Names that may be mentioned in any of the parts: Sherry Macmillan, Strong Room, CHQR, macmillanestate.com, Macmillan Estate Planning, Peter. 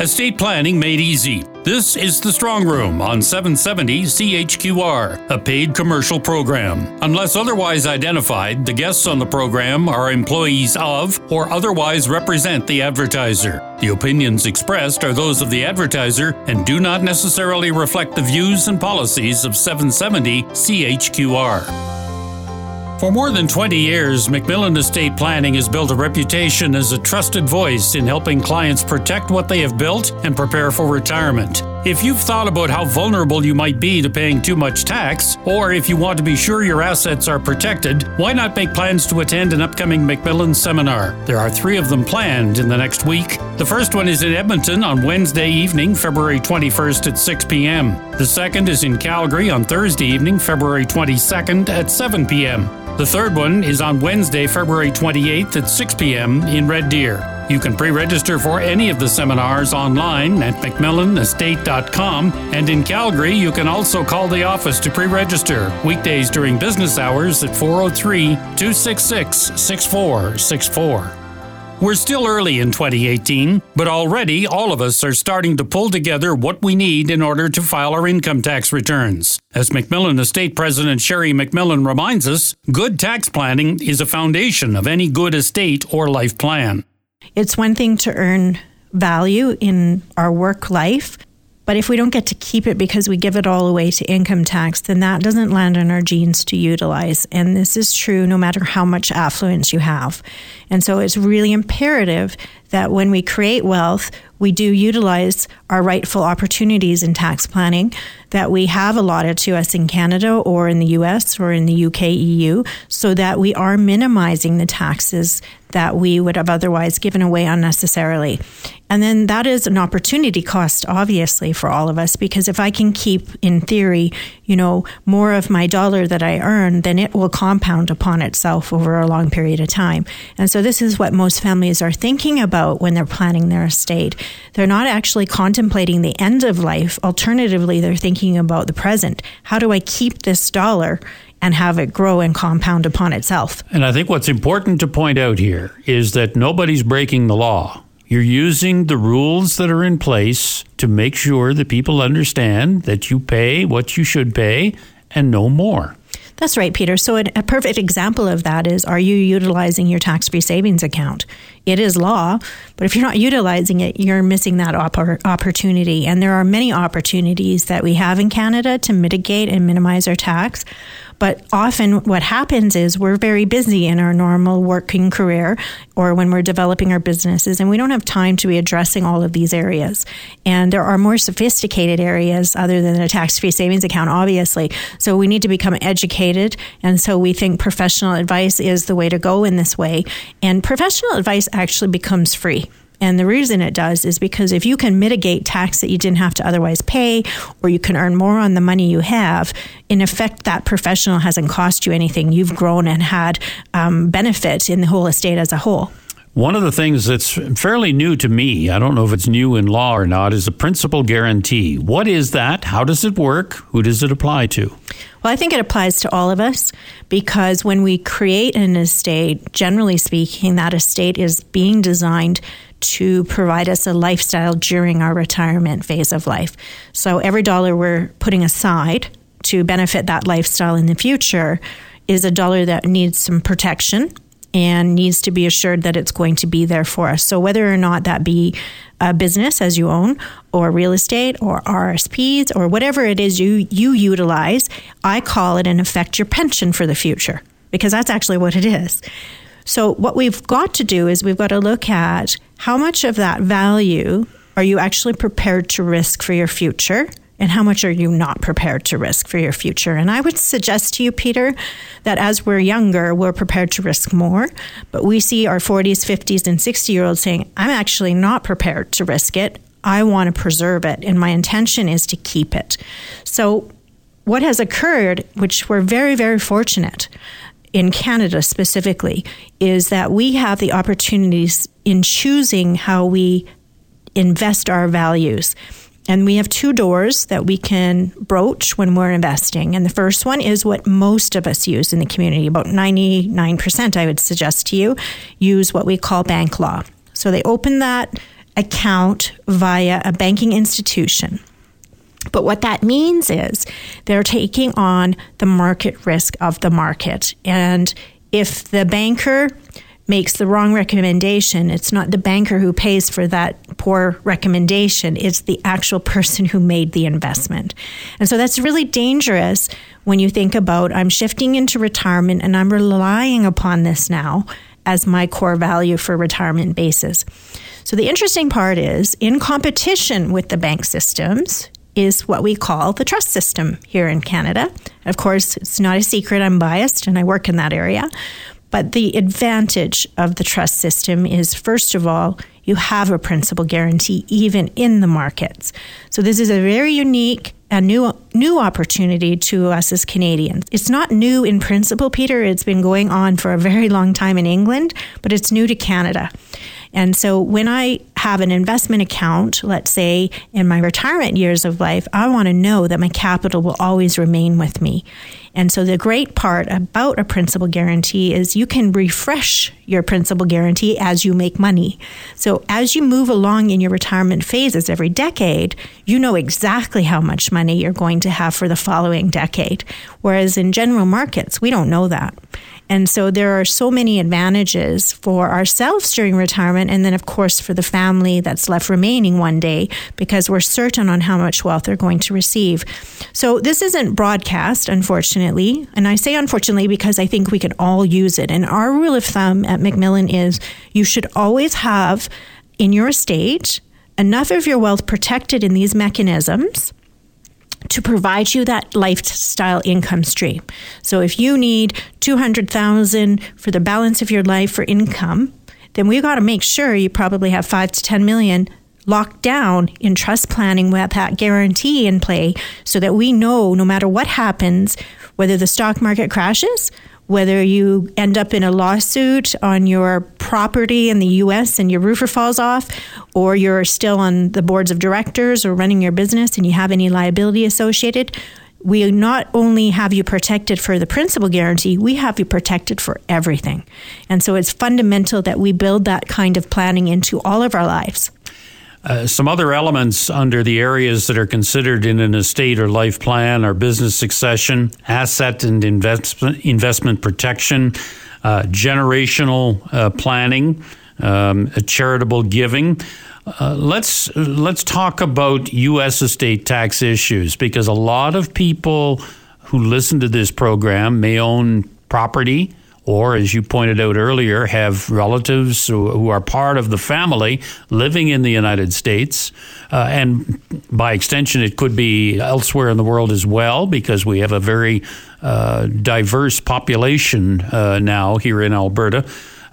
Estate planning made easy. This is the Strong Room on 770 CHQR, a paid commercial program. Unless otherwise identified, the guests on the program are employees of or otherwise represent the advertiser. The opinions expressed are those of the advertiser and do not necessarily reflect the views and policies of 770 CHQR. For more than 20 years, Macmillan Estate Planning has built a reputation as a trusted voice in helping clients protect what they have built and prepare for retirement. If you've thought about how vulnerable you might be to paying too much tax, or if you want to be sure your assets are protected, why not make plans to attend an upcoming Macmillan seminar? There are 3 of them planned in the next week. The first one is in Edmonton on Wednesday evening, February 21st at 6 p.m. The second is in Calgary on Thursday evening, February 22nd at 7 p.m. The third one is on Wednesday, February 28th at 6 p.m. in Red Deer. You can pre-register for any of the seminars online at macmillanestate.com, and in Calgary, you can also call the office to pre-register weekdays during business hours at 403-266-6464. We're still early in 2018, but already all of us are starting to pull together what we need in order to file our income tax returns. As Macmillan Estate President Sherry Macmillan reminds us, good tax planning is a foundation of any good estate or life plan. It's one thing to earn value in our work life, but if we don't get to keep it because we give it all away to income tax, then that doesn't land in our genes to utilize. And this is true no matter how much affluence you have. And so it's really imperative that when we create wealth, we do utilize our rightful opportunities in tax planning that we have allotted to us in Canada or in the US or in the UK, EU, so that we are minimizing the taxes that we would have otherwise given away unnecessarily. And then that is an opportunity cost, obviously, for all of us, because if I can keep, in theory, more of my dollar that I earn, then it will compound upon itself over a long period of time. And so this is what most families are thinking about when they're planning their estate. They're not actually contemplating the end of life. Alternatively, they're thinking about the present. How do I keep this dollar and have it grow and compound upon itself? And I think what's important to point out here is that nobody's breaking the law. You're using the rules that are in place to make sure that people understand that you pay what you should pay and no more. That's right, Peter. So a perfect example of that is, are you utilizing your tax-free savings account? It is law, but if you're not utilizing it, you're missing that opportunity. And there are many opportunities that we have in Canada to mitigate and minimize our tax. But often what happens is we're very busy in our normal working career or when we're developing our businesses, and we don't have time to be addressing all of these areas. And there are more sophisticated areas other than a tax-free savings account, obviously. So we need to become educated. And so we think professional advice is the way to go in this way. And professional advice actually becomes free. And the reason it does is because if you can mitigate tax that you didn't have to otherwise pay, or you can earn more on the money you have, in effect, that professional hasn't cost you anything. You've grown and had benefit in the whole estate as a whole. One of the things that's fairly new to me, I don't know if it's new in law or not, is the principal guarantee. What is that? How does it work? Who does it apply to? Well, I think it applies to all of us, because when we create an estate, generally speaking, that estate is being designed to provide us a lifestyle during our retirement phase of life. So every dollar we're putting aside to benefit that lifestyle in the future is a dollar that needs some protection and needs to be assured that it's going to be there for us. So whether or not that be a business as you own, or real estate, or RSPs, or whatever it is you utilize, I call it, in effect, your pension for the future, because that's actually what it is. So what we've got to do is we've got to look at how much of that value are you actually prepared to risk for your future, and how much are you not prepared to risk for your future. And I would suggest to you, Peter, that as we're younger, we're prepared to risk more. But we see our 40s, 50s, and 60-year-olds saying, I'm actually not prepared to risk it. I want to preserve it, and my intention is to keep it. So what has occurred, which we're very, very fortunate in Canada specifically, is that we have the opportunities in choosing how we invest our values. And we have 2 doors that we can broach when we're investing. And the first one is what most of us use in the community. About 99%, I would suggest to you, use what we call bank law. So they open that account via a banking institution. But what that means is they're taking on the market risk of the market. And if the banker makes the wrong recommendation, it's not the banker who pays for that poor recommendation. It's the actual person who made the investment. And so that's really dangerous when you think about, I'm shifting into retirement and I'm relying upon this now as my core value for retirement basis. So the interesting part is, in competition with the bank systems is what we call the trust system here in Canada. Of course, it's not a secret, I'm biased and I work in that area. But the advantage of the trust system is, first of all, you have a principal guarantee even in the markets. So this is a very unique and new opportunity to us as Canadians. It's not new in principle, Peter. It's been going on for a very long time in England, but it's new to Canada. And so when I have an investment account, let's say in my retirement years of life, I want to know that my capital will always remain with me. And so the great part about a principal guarantee is you can refresh your principal guarantee as you make money. So as you move along in your retirement phases every decade, you know exactly how much money you're going to have for the following decade. Whereas in general markets, we don't know that. And so there are so many advantages for ourselves during retirement, and then, of course, for the family that's left remaining one day, because we're certain on how much wealth they're going to receive. So this isn't broadcast, unfortunately. And I say unfortunately because I think we can all use it. And our rule of thumb at Macmillan is you should always have in your estate enough of your wealth protected in these mechanisms to provide you that lifestyle income stream. So if you need $200,000 for the balance of your life for income, then we've got to make sure you probably have $5 to $10 million locked down in trust planning with that guarantee in play, so that we know no matter what happens, whether the stock market crashes, whether you end up in a lawsuit on your property in the U.S. and your roofer falls off, or you're still on the boards of directors or running your business and you have any liability associated, we not only have you protected for the principal guarantee, we have you protected for everything. And so it's fundamental that we build that kind of planning into all of our lives. Some other elements under the areas that are considered in an estate or life plan are business succession, asset and investment protection, generational planning, charitable giving. Let's talk about U.S. estate tax issues, because a lot of people who listen to this program may own property, or, as you pointed out earlier, have relatives who are part of the family living in the United States. And by extension, it could be elsewhere in the world as well, because we have a very diverse population now here in Alberta.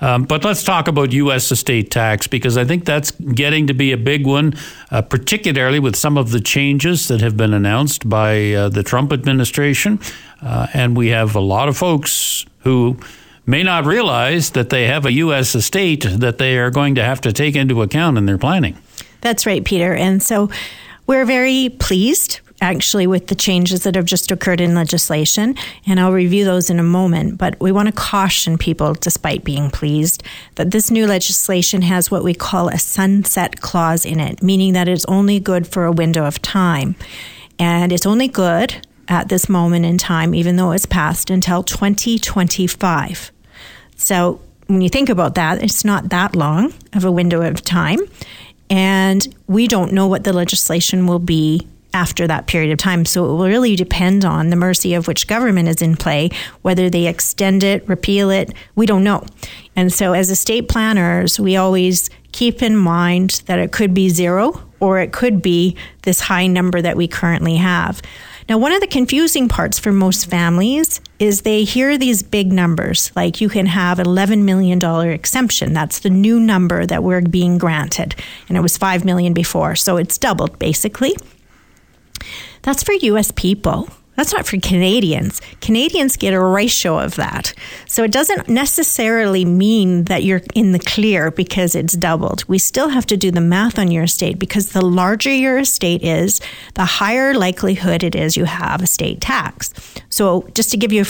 But let's talk about U.S. estate tax, because I think that's getting to be a big one, particularly with some of the changes that have been announced by the Trump administration. And we have a lot of folks who may not realize that they have a U.S. estate that they are going to have to take into account in their planning. That's right, Peter. And so we're very pleased, actually, with the changes that have just occurred in legislation, and I'll review those in a moment. But we want to caution people, despite being pleased, that this new legislation has what we call a sunset clause in it, meaning that it's only good for a window of time. And it's only good at this moment in time, even though it's passed, until 2025. So when you think about that, it's not that long of a window of time. And we don't know what the legislation will be after that period of time. So it will really depend on the mercy of which government is in play, whether they extend it, repeal it, we don't know. And so as estate planners, we always keep in mind that it could be zero or it could be this high number that we currently have. Now, one of the confusing parts for most families is they hear these big numbers, like you can have $11 million exemption. That's the new number that we're being granted. And it was $5 million before. So it's doubled, basically. That's for U.S. people. That's not for Canadians. Canadians get a ratio of that. So it doesn't necessarily mean that you're in the clear because it's doubled. We still have to do the math on your estate, because the larger your estate is, the higher likelihood it is you have estate tax. So just to give you a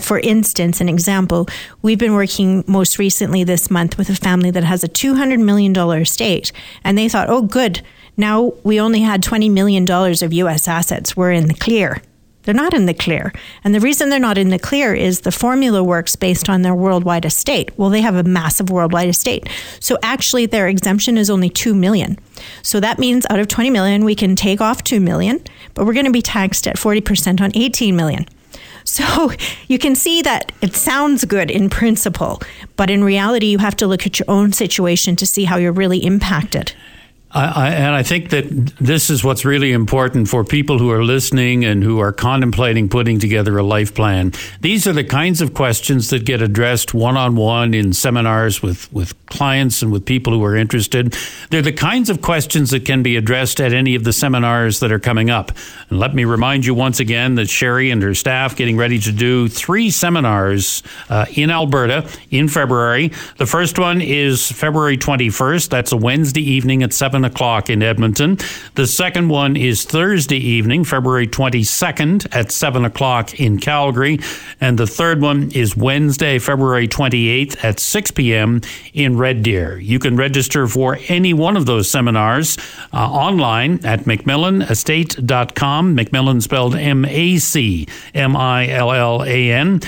for instance, an example, we've been working most recently this month with a family that has a $200 million estate, and they thought, oh, good, now we only had $20 million of U.S. assets. We're in the clear. They're not in the clear. And the reason they're not in the clear is the formula works based on their worldwide estate. Well, they have a massive worldwide estate. So actually their exemption is only 2 million. So that means out of 20 million, we can take off 2 million, but we're going to be taxed at 40% on 18 million. So you can see that it sounds good in principle, but in reality, you have to look at your own situation to see how you're really impacted. I think that this is what's really important for people who are listening and who are contemplating putting together a life plan. These are the kinds of questions that get addressed one-on-one in seminars with clients and with people who are interested. They're the kinds of questions that can be addressed at any of the seminars that are coming up. And let me remind you once again that Sherry and her staff getting ready to do 3 seminars in Alberta in February. The first one is February 21st. That's a Wednesday evening at 7 o'clock in Edmonton. The second one is Thursday evening, February 22nd at 7 o'clock in Calgary. And the third one is Wednesday, February 28th at 6 p.m. in Red Deer. You can register for any one of those seminars online at macmillanestate.com, Macmillan spelled M-A-C-M-I-L-L-A-N,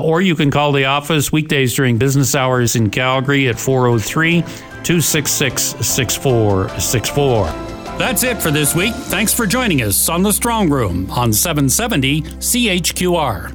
or you can call the office weekdays during business hours in Calgary at 403-266-6464. That's it for this week. Thanks for joining us on The Strong Room on 770 CHQR.